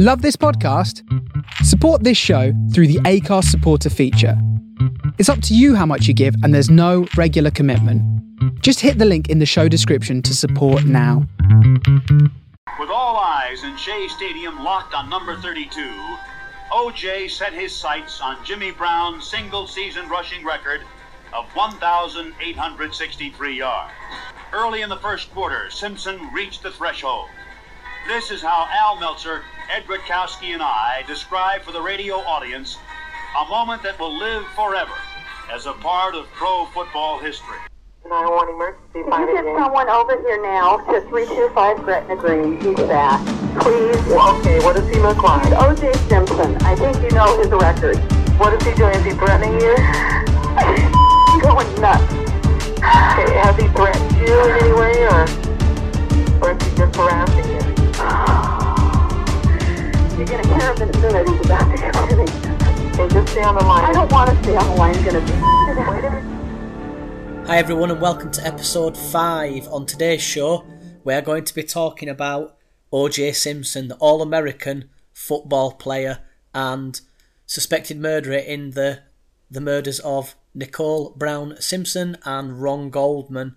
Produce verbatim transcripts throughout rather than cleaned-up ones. Love this podcast? Support this show through the Acast supporter feature. It's up to you how much you give, and there's no regular commitment. Just hit the link in the show description to support now. With all eyes in Shea Stadium locked on number thirty-two, O J set his sights on Jimmy Brown's single-season rushing record of one thousand eight hundred sixty-three yards. Early in the first quarter, Simpson reached the threshold. This is how Al Meltzer, Ed Rutkowski, and I describe for the radio audience a moment that will live forever as a part of pro football history. nine one one emergency. Can you get someone over here now to three two five Gretna Green? He's back. Please. Okay, what does he look like? He's O J Simpson. I think you know his record. What is he doing? Is he threatening you? He's going nuts. Okay, has he threatened you in any way, or, or is he just harassing you? You're going to hear him in a minute. He's about to come in. Okay, just stay on the line. I don't want to stay on the line. He's going to be... Wait a minute. Hi everyone, and welcome to episode five. On today's show, we are going to be talking about O J Simpson, the All-American football player and suspected murderer in the, the murders of Nicole Brown Simpson and Ron Goldman.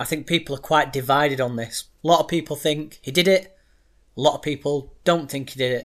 I think people are quite divided on this. A lot of people think he did it, a lot of people don't think he did it.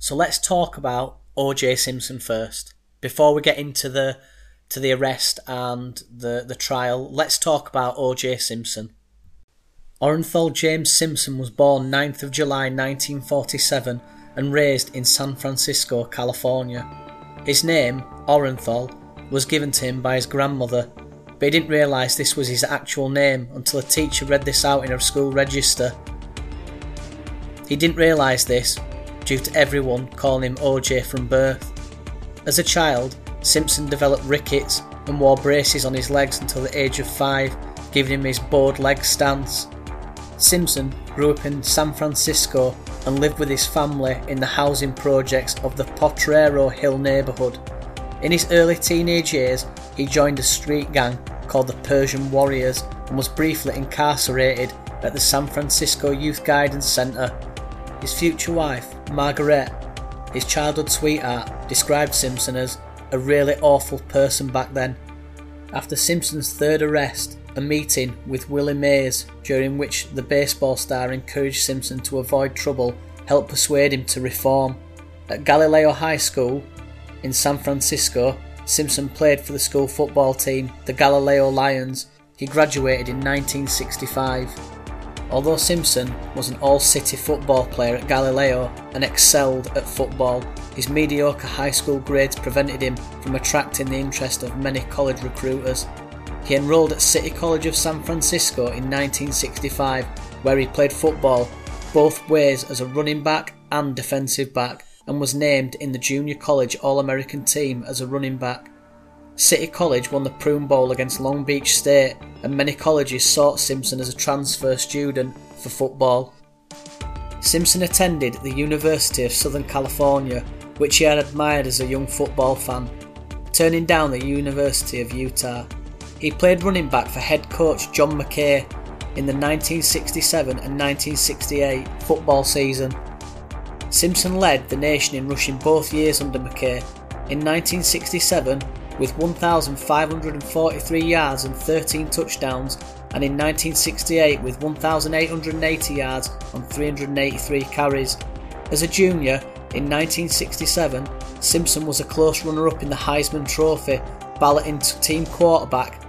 So let's talk about O J Simpson first. Before we get into the to the arrest and the, the trial, let's talk about O J Simpson. Orenthal James Simpson was born ninth of July nineteen forty-seven and raised in San Francisco, California. His name, Orenthal, was given to him by his grandmother, but he didn't realise this was his actual name until a teacher read this out in her school register. He didn't realise this, due to everyone calling him O J from birth. As a child, Simpson developed rickets and wore braces on his legs until the age of five, giving him his bowed leg stance. Simpson grew up in San Francisco and lived with his family in the housing projects of the Potrero Hill neighbourhood. In his early teenage years, he joined a street gang called the Persian Warriors and was briefly incarcerated at the San Francisco Youth Guidance Centre. His future wife, Margaret, his childhood sweetheart, described Simpson as a really awful person back then. After Simpson's third arrest, a meeting with Willie Mays, during which the baseball star encouraged Simpson to avoid trouble, helped persuade him to reform. At Galileo High School in San Francisco, Simpson played for the school football team, the Galileo Lions. He graduated in nineteen sixty-five. Although Simpson was an all-city football player at Galileo and excelled at football, his mediocre high school grades prevented him from attracting the interest of many college recruiters. He enrolled at City College of San Francisco in nineteen sixty-five, where he played football both ways as a running back and defensive back, and was named in the junior college All-American team as a running back. City College won the Prune Bowl against Long Beach State, and many colleges sought Simpson as a transfer student for football. Simpson attended the University of Southern California, which he had admired as a young football fan, turning down the University of Utah. He played running back for head coach John McKay in the nineteen sixty-seven and nineteen sixty-eight football season. Simpson led the nation in rushing both years under McKay. In nineteen sixty-seven, with one thousand five hundred forty-three yards and thirteen touchdowns, and in nineteen sixty-eight with one thousand eight hundred eighty yards on three hundred eighty-three carries. As a junior, in nineteen sixty-seven, Simpson was a close runner-up in the Heisman Trophy, balloting team quarterback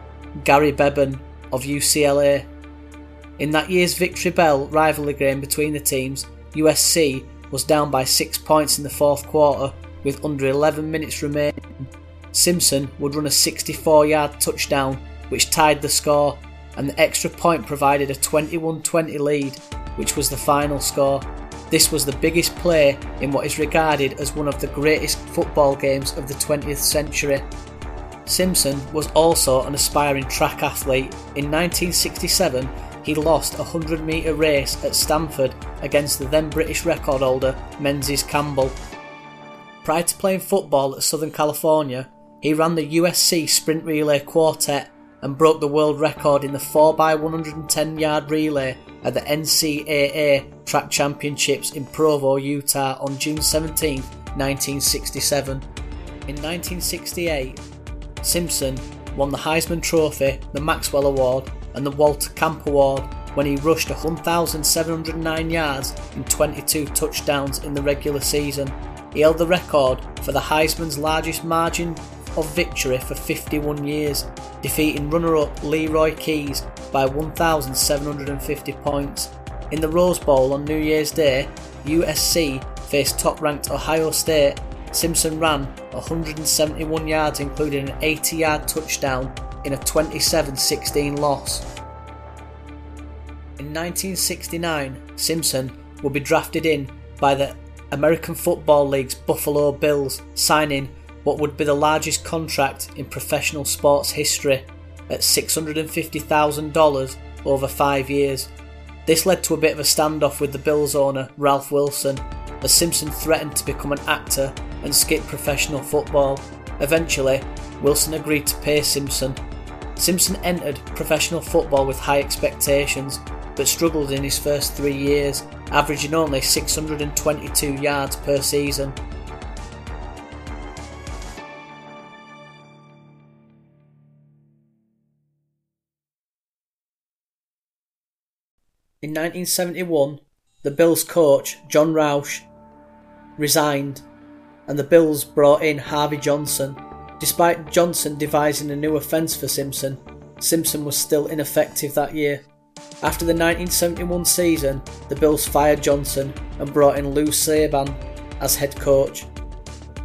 Gary Beban of U C L A. In that year's Victory Bell rivalry game between the teams, U S C was down by six points in the fourth quarter with under eleven minutes remaining. Simpson would run a sixty-four-yard touchdown which tied the score, and the extra point provided a twenty-one twenty lead, which was the final score. This was the biggest play in what is regarded as one of the greatest football games of the twentieth century. Simpson was also an aspiring track athlete. In nineteen sixty-seven, he lost a hundred-metre race at Stanford against the then British record holder Menzies Campbell. Prior to playing football at Southern California, he ran the U S C Sprint Relay Quartet and broke the world record in the four by one hundred ten yard relay at the N C double A Track Championships in Provo, Utah on June seventeenth, nineteen sixty-seven. In nineteen sixty-eight, Simpson won the Heisman Trophy, the Maxwell Award and the Walter Camp Award when he rushed one thousand seven hundred nine yards and twenty-two touchdowns in the regular season. He held the record for the Heisman's largest margin of victory for fifty-one years, defeating runner-up Leroy Keyes by one thousand seven hundred fifty points. In the Rose Bowl on New Year's Day, U S C faced top-ranked Ohio State. Simpson ran one hundred seventy-one yards including an eighty-yard touchdown in a twenty-seven sixteen loss. In nineteen sixty-nine, Simpson would be drafted in by the American Football League's Buffalo Bills, signing what would be the largest contract in professional sports history at six hundred fifty thousand dollars over five years. This led to a bit of a standoff with the Bills owner, Ralph Wilson, as Simpson threatened to become an actor and skip professional football. Eventually, Wilson agreed to pay Simpson. Simpson entered professional football with high expectations, but struggled in his first three years, averaging only six hundred twenty-two yards per season. In nineteen seventy-one, the Bills coach, John Rauch, resigned and the Bills brought in Harvey Johnson. Despite Johnson devising a new offence for Simpson, Simpson was still ineffective that year. After the nineteen seventy-one season, the Bills fired Johnson and brought in Lou Saban as head coach.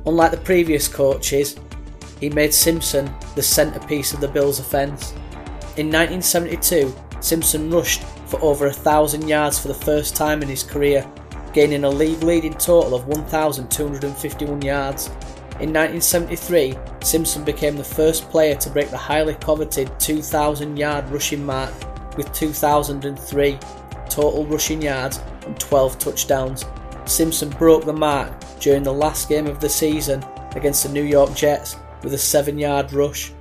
Unlike the previous coaches, he made Simpson the centrepiece of the Bills' offence. In nineteen seventy-two, Simpson rushed for over a thousand yards for the first time in his career, gaining a league-leading total of one thousand two hundred fifty-one yards. In nineteen seventy-three, Simpson became the first player to break the highly coveted two thousand yard rushing mark with two thousand three total rushing yards and twelve touchdowns. Simpson broke the mark during the last game of the season against the New York Jets with a seven yard rush.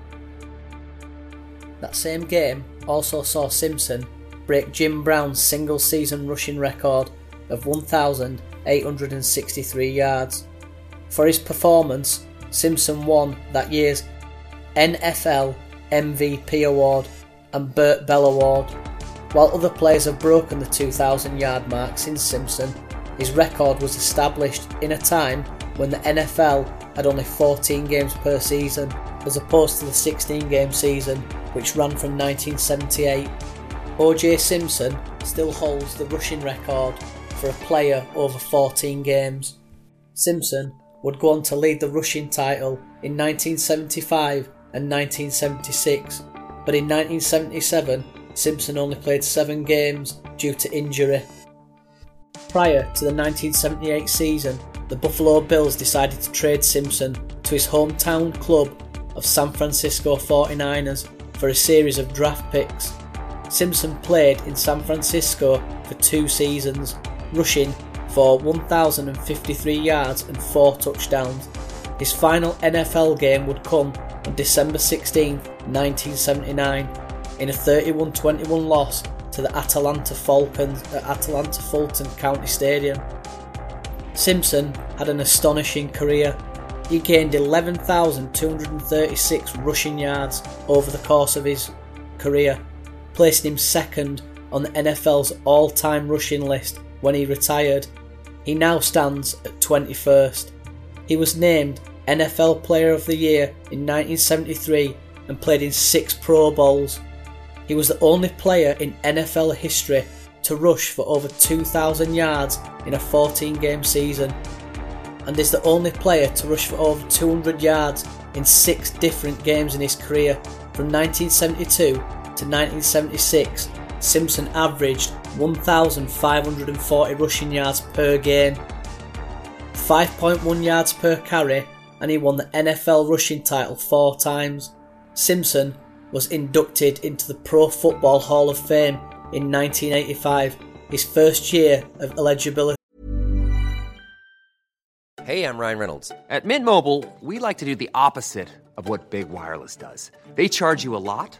That same game also saw Simpson break Jim Brown's single-season rushing record of one thousand eight hundred sixty-three yards. For his performance, Simpson won that year's N F L M V P award and Burt Bell award. While other players have broken the two thousand yard mark since Simpson, his record was established in a time when the N F L had only fourteen games per season, as opposed to the sixteen game season which ran from nineteen seventy-eight. O J Simpson still holds the rushing record for a player over fourteen games. Simpson would go on to lead the rushing title in nineteen seventy-five and nineteen seventy-six, but in nineteen seventy-seven Simpson only played seven games due to injury. Prior to the nineteen seventy-eight season, the Buffalo Bills decided to trade Simpson to his hometown club of San Francisco forty-niners for a series of draft picks. Simpson played in San Francisco for two seasons, rushing for one thousand fifty-three yards and four touchdowns. His final N F L game would come on December sixteenth, nineteen seventy-nine, in a thirty-one twenty-one loss to the Atlanta Falcons at Atlanta Fulton County Stadium. Simpson had an astonishing career. He gained eleven thousand two hundred thirty-six rushing yards over the course of his career, placing him second on the N F L's all-time rushing list when he retired. He now stands at twenty-first. He was named N F L Player of the Year in nineteen seventy-three and played in six Pro Bowls. He was the only player in N F L history to rush for over two thousand yards in a fourteen-game season, and is the only player to rush for over two hundred yards in six different games in his career. From nineteen seventy-two to nineteen seventy-six, Simpson averaged one thousand five hundred forty rushing yards per game, five point one yards per carry, and he won the N F L rushing title four times. Simpson was inducted into the Pro Football Hall of Fame in nineteen eighty-five, his first year of eligibility. Hey, I'm Ryan Reynolds. At Mint Mobile, we like to do the opposite of what Big Wireless does. They charge you a lot,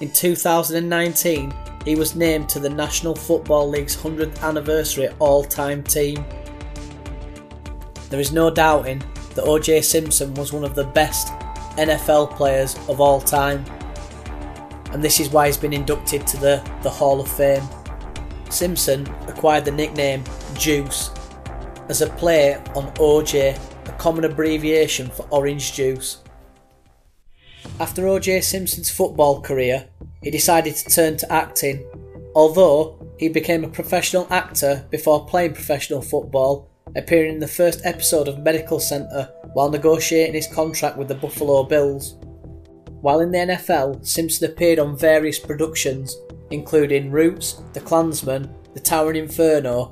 In two thousand nineteen, he was named to the National Football League's hundredth anniversary all-time team. There is no doubting that O J Simpson was one of the best N F L players of all time, and this is why he's been inducted to the, the Hall of Fame. Simpson acquired the nickname Juice as a play on O J, a common abbreviation for orange juice. After O J Simpson's football career, he decided to turn to acting. Although he became a professional actor before playing professional football, appearing in the first episode of Medical Center while negotiating his contract with the Buffalo Bills. While in the N F L, Simpson appeared on various productions, including Roots, The Klansman, The Towering Inferno,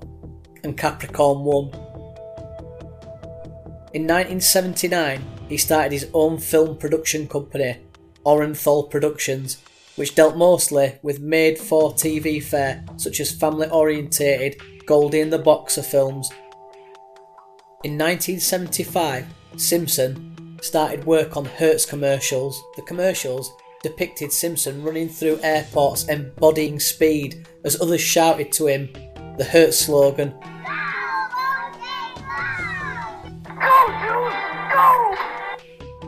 and Capricorn One. In nineteen seventy-nine, he started his own film production company, Orenthal Productions, which dealt mostly with made-for-T V fare such as family-orientated Goldie and the Boxer films. In nineteen seventy-five, Simpson started work on Hertz commercials. The commercials depicted Simpson running through airports embodying speed as others shouted to him the Hertz slogan,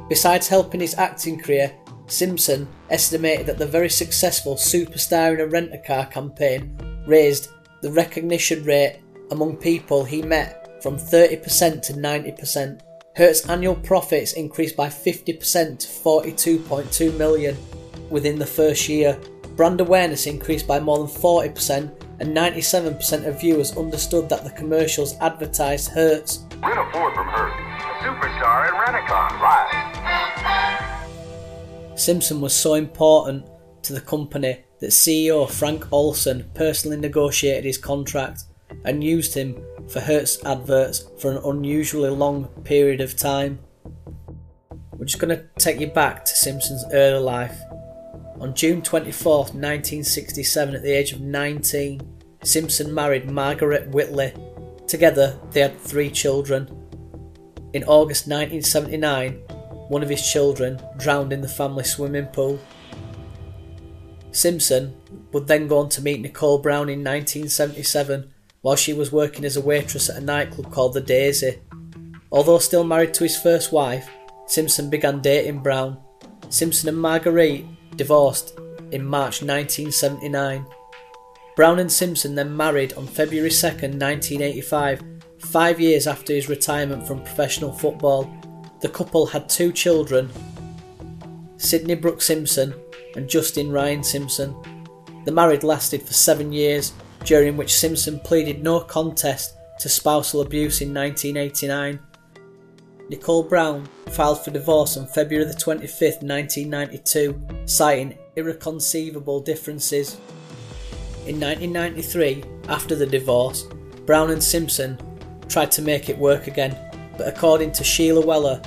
Besides helping his acting career, Simpson estimated that the very successful Superstar in a Rent-A-Car campaign raised the recognition rate among people he met from thirty percent to ninety percent. Hertz's annual profits increased by fifty percent to forty-two point two million dollars within the first year. Brand awareness increased by more than forty percent, and ninety-seven percent of viewers understood that the commercials advertised Hertz. We're going to afford from Hertz. superstar at Renacon Live. Simpson was so important to the company that C E O Frank Olson personally negotiated his contract and used him for Hertz adverts for an unusually long period of time. We're just going to take you back to Simpson's early life. On June twenty-fourth, nineteen sixty-seven, at the age of nineteen, Simpson married Margaret Whitley. Together, they had three children. In August nineteen seventy-nine, one of his children drowned in the family swimming pool. Simpson would then go on to meet Nicole Brown in nineteen seventy-seven while she was working as a waitress at a nightclub called The Daisy. Although still married to his first wife, Simpson began dating Brown. Simpson and Marguerite divorced in March nineteen seventy-nine. Brown and Simpson then married on February second, nineteen eighty-five, five years after his retirement from professional football. The couple had two children, Sydney Brooke Simpson and Justin Ryan Simpson. The marriage lasted for seven years, during which Simpson pleaded no contest to spousal abuse in nineteen eighty-nine. Nicole Brown filed for divorce on February twenty-fifth, nineteen ninety-two, citing irreconcilable differences. In nineteen ninety-three, after the divorce, Brown and Simpson tried to make it work again, but according to Sheila Weller,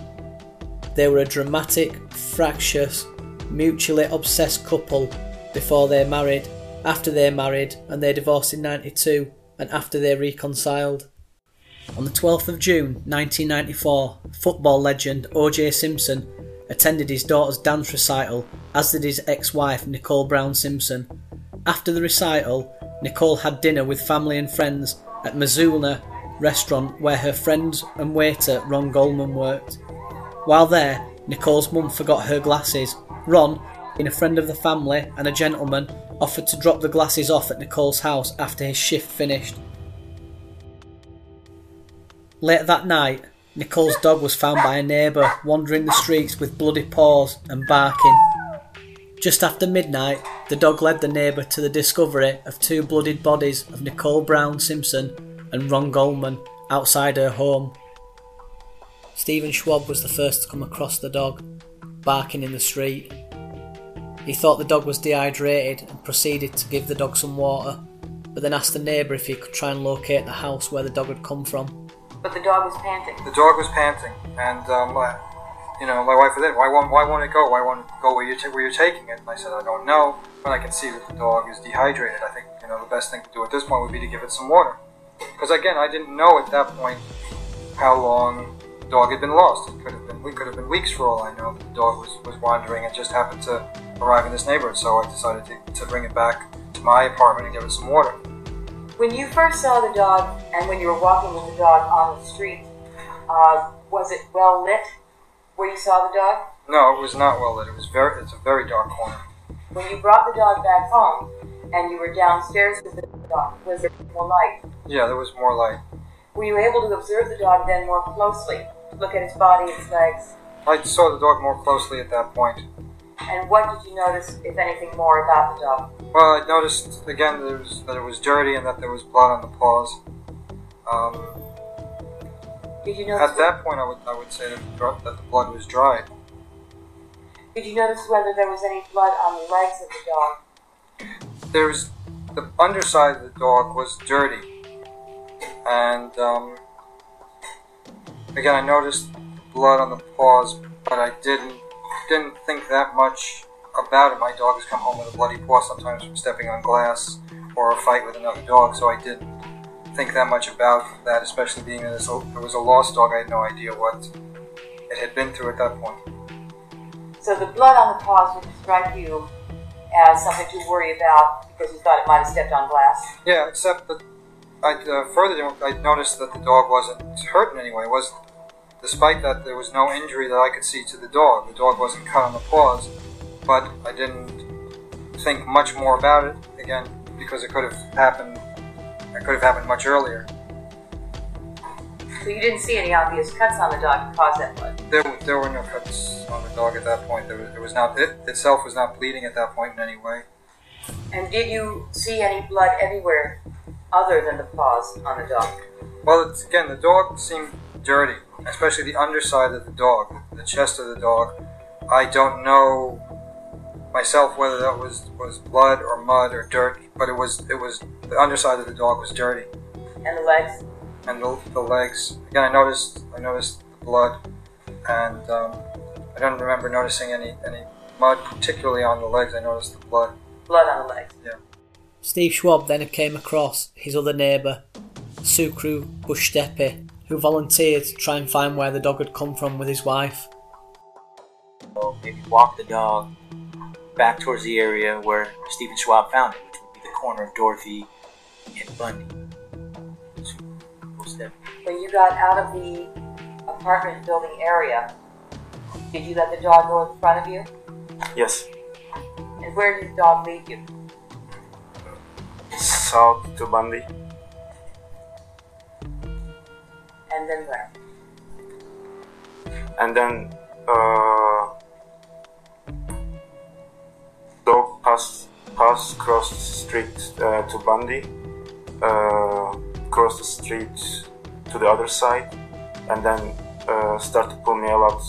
they were a dramatic, fractious, mutually obsessed couple before they married, after they married, and they divorced in ninety-two, and after they reconciled. On the twelfth of June nineteen ninety-four, football legend O J Simpson attended his daughter's dance recital, as did his ex-wife Nicole Brown Simpson. After the recital, Nicole had dinner with family and friends at Mizuna restaurant where her friends and waiter Ron Goldman worked. While there, Nicole's mum forgot her glasses. Ron, being a friend of the family and a gentleman, offered to drop the glasses off at Nicole's house after his shift finished. Late that night, Nicole's dog was found by a neighbour wandering the streets with bloody paws and barking. Just after midnight, the dog led the neighbour to the discovery of two bloodied bodies of Nicole Brown Simpson and Ron Goldman outside her home. Stephen Schwab was the first to come across the dog, barking in the street. He thought the dog was dehydrated and proceeded to give the dog some water, but then asked the neighbour if he could try and locate the house where the dog had come from. But the dog was panting. The dog was panting, and um, I, you know, my wife was in. Why won't Why won't it go? Why won't it go where you're t- where you're taking it? And I said, I don't know, but I can see that the dog is dehydrated. I think you know the best thing to do at this point would be to give it some water, because again, I didn't know at that point how long the dog had been lost. It could have been we could have been weeks for all I know. But the dog was, was wandering and just happened to arrive in this neighborhood, so I decided to, to bring it back to my apartment and give it some water. When you first saw the dog, and when you were walking with the dog on the street, uh, was it well lit where you saw the dog? No, it was not well lit. It was very, it's a very dark corner. When you brought the dog back home, and you were downstairs with the dog, was there more light? Yeah, there was more light. Were you able to observe the dog then more closely? Look at his body, his legs? I saw the dog more closely at that point. And what did you notice, if anything, more about the dog? Well, I noticed, again, that it was, that it was dirty and that there was blood on the paws. Um, did you notice at that point, I would I would say that the blood was dried. Did you notice whether there was any blood on the legs of the dog? There was, the underside of the dog was dirty. And, um, again, I noticed blood on the paws, but I didn't. Didn't think that much about it. My dog has come home with a bloody paw sometimes from stepping on glass or a fight with another dog, so I didn't think that much about that, especially being that it was a lost dog. I had no idea what it had been through at that point. So the blood on the paws would strike you as something to worry about because you thought it might have stepped on glass? Yeah, except that I uh, further I noticed that the dog wasn't hurt in any way, was it? Despite that, there was no injury that I could see to the dog. The dog wasn't cut on the paws, but I didn't think much more about it, again, because it could have happened, it could have happened much earlier. So you didn't see any obvious cuts on the dog to cause that blood? There, there were no cuts on the dog at that point. There was, there was not, it itself was not bleeding at that point in any way. And did you see any blood anywhere other than the paws on the dog? Well, it's, again, the dog seemed dirty, especially the underside of the dog, the chest of the dog. I don't know myself whether that was, was blood or mud or dirt, but it was it was the underside of the dog was dirty. And the legs. And the, the legs. Again, I noticed I noticed the blood, and um, I don't remember noticing any any mud, particularly on the legs. I noticed the blood. Blood on the legs. Yeah. Steve Schwab then came across his other neighbour, Sukru Bushtepe, who volunteered to try and find where the dog had come from with his wife. Well, maybe walk the dog back towards the area where Stephen Schwab found it, which would be the corner of Dorothy and Bundy. When you got out of the apartment building area, did you let the dog go in front of you? Yes. And where did the dog lead you? South to Bundy. And then where? And then, uh, dog passed, passed across the street uh, to Bundy, uh, crossed the street to the other side, and then uh, started to pull me a lot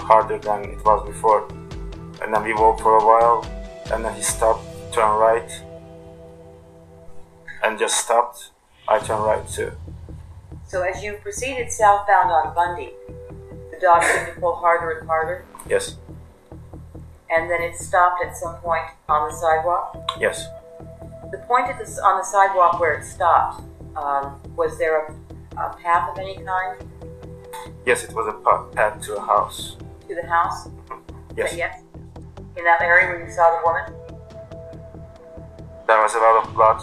harder than it was before. And then we walked for a while, and then he stopped, turned right, and just stopped. I turned right too. So as you proceeded southbound on Bundy, the dog seemed to pull harder and harder? Yes. And then it stopped at some point on the sidewalk? Yes. The point at the, on the sidewalk where it stopped, um, was there a, a path of any kind? Yes, it was a path to a house. To the house? Yes. Yes. In that area where you saw the woman? There was a lot of blood.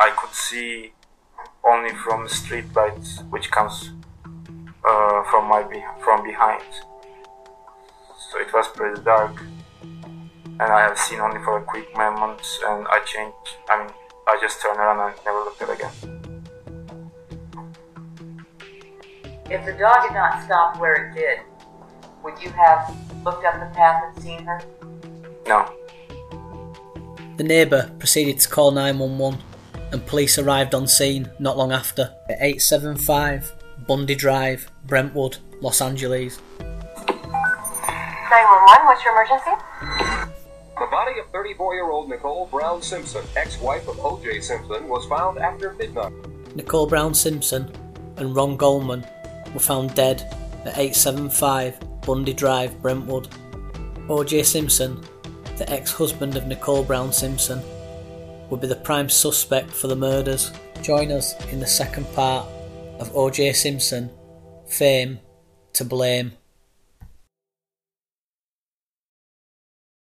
I could see only from the street lights, which comes uh, from my be- from behind. So it was pretty dark, and I have seen only for a quick moment. And I changed. I mean, I just turned around and never looked at it again. If the dog had not stopped where it did, would you have looked up the path and seen her? No. The neighbour proceeded to call nine one one. And police arrived on scene not long after at eight seventy-five Bundy Drive, Brentwood, Los Angeles. nine one one, what's your emergency? The body of thirty-four-year-old Nicole Brown Simpson, ex-wife of O J Simpson, was found after midnight. Nicole Brown Simpson and Ron Goldman were found dead at eight seventy-five Bundy Drive, Brentwood. O J Simpson, the ex-husband of Nicole Brown Simpson, would be the prime suspect for the murders. Join us in the second part of O J Simpson, Fame to Blame.